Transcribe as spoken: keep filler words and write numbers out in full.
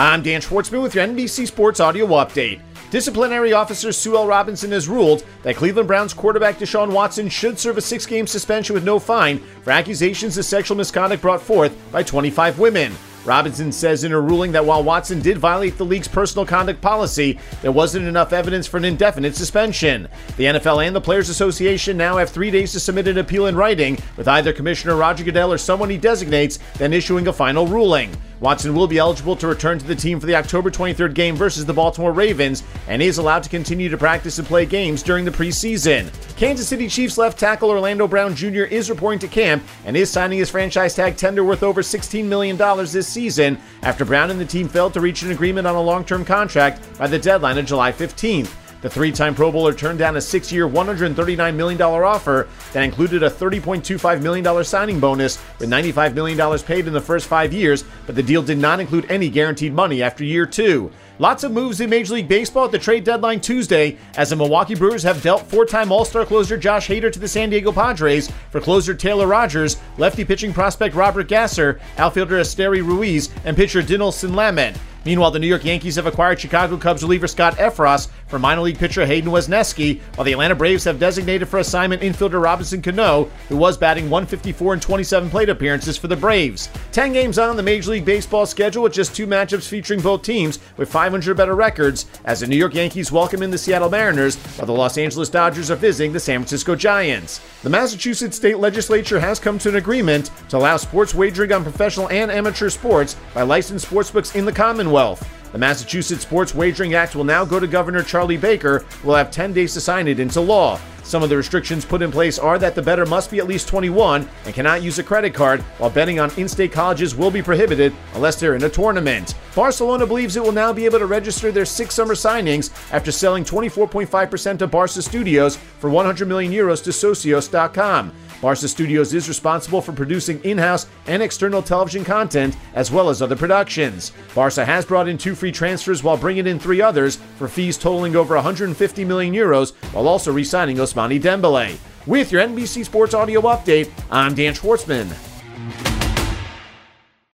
I'm Dan Schwartzman with your N B C Sports Audio Update. Disciplinary officer Sue L. Robinson has ruled that Cleveland Browns quarterback Deshaun Watson should serve a six-game suspension with no fine for accusations of sexual misconduct brought forth by twenty-five women. Robinson says in her ruling that while Watson did violate the league's personal conduct policy, there wasn't enough evidence for an indefinite suspension. The N F L and the Players Association now have three days to submit an appeal in writing, with either Commissioner Roger Goodell or someone he designates then issuing a final ruling. Watson will be eligible to return to the team for the October twenty-third game versus the Baltimore Ravens, and is allowed to continue to practice and play games during the preseason. Kansas City Chiefs left tackle Orlando Brown Junior is reporting to camp and is signing his franchise tag tender worth over sixteen million dollars this season after Brown and the team failed to reach an agreement on a long-term contract by the deadline of July fifteenth. The three-time Pro Bowler turned down a six-year, one hundred thirty-nine million dollars offer that included a thirty point two five million dollars signing bonus with ninety-five million dollars paid in the first five years, but the deal did not include any guaranteed money after year two. Lots of moves in Major League Baseball at the trade deadline Tuesday, as the Milwaukee Brewers have dealt four-time All-Star closer Josh Hader to the San Diego Padres for closer Taylor Rogers, lefty pitching prospect Robert Gasser, outfielder Estery Ruiz, and pitcher Denilson Lamen. Meanwhile, the New York Yankees have acquired Chicago Cubs reliever Scott Efros for minor league pitcher Hayden Wesneski, while the Atlanta Braves have designated for assignment infielder Robinson Cano, who was batting one fifty-four in twenty-seven plate appearances for the Braves. Ten games on the Major League Baseball schedule, with just two matchups featuring both teams with five hundred better records, as the New York Yankees welcome in the Seattle Mariners, while the Los Angeles Dodgers are visiting the San Francisco Giants. The Massachusetts State Legislature has come to an agreement to allow sports wagering on professional and amateur sports by licensed sportsbooks in the Commonwealth. The Massachusetts Sports Wagering Act will now go to Governor Charlie Baker, who will have ten days to sign it into law. Some of the restrictions put in place are that the bettor must be at least twenty-one and cannot use a credit card, while betting on in-state colleges will be prohibited unless they're in a tournament. Barcelona believes it will now be able to register their six summer signings after selling twenty-four point five percent to Barca Studios for one hundred million euros to socios dot com. Barca Studios is responsible for producing in-house and external television content, as well as other productions. Barca has brought in two free transfers while bringing in three others for fees totaling over one hundred fifty million euros, while also re-signing Ousmane Dembélé. With your N B C Sports Audio Update, I'm Dan Schwartzman.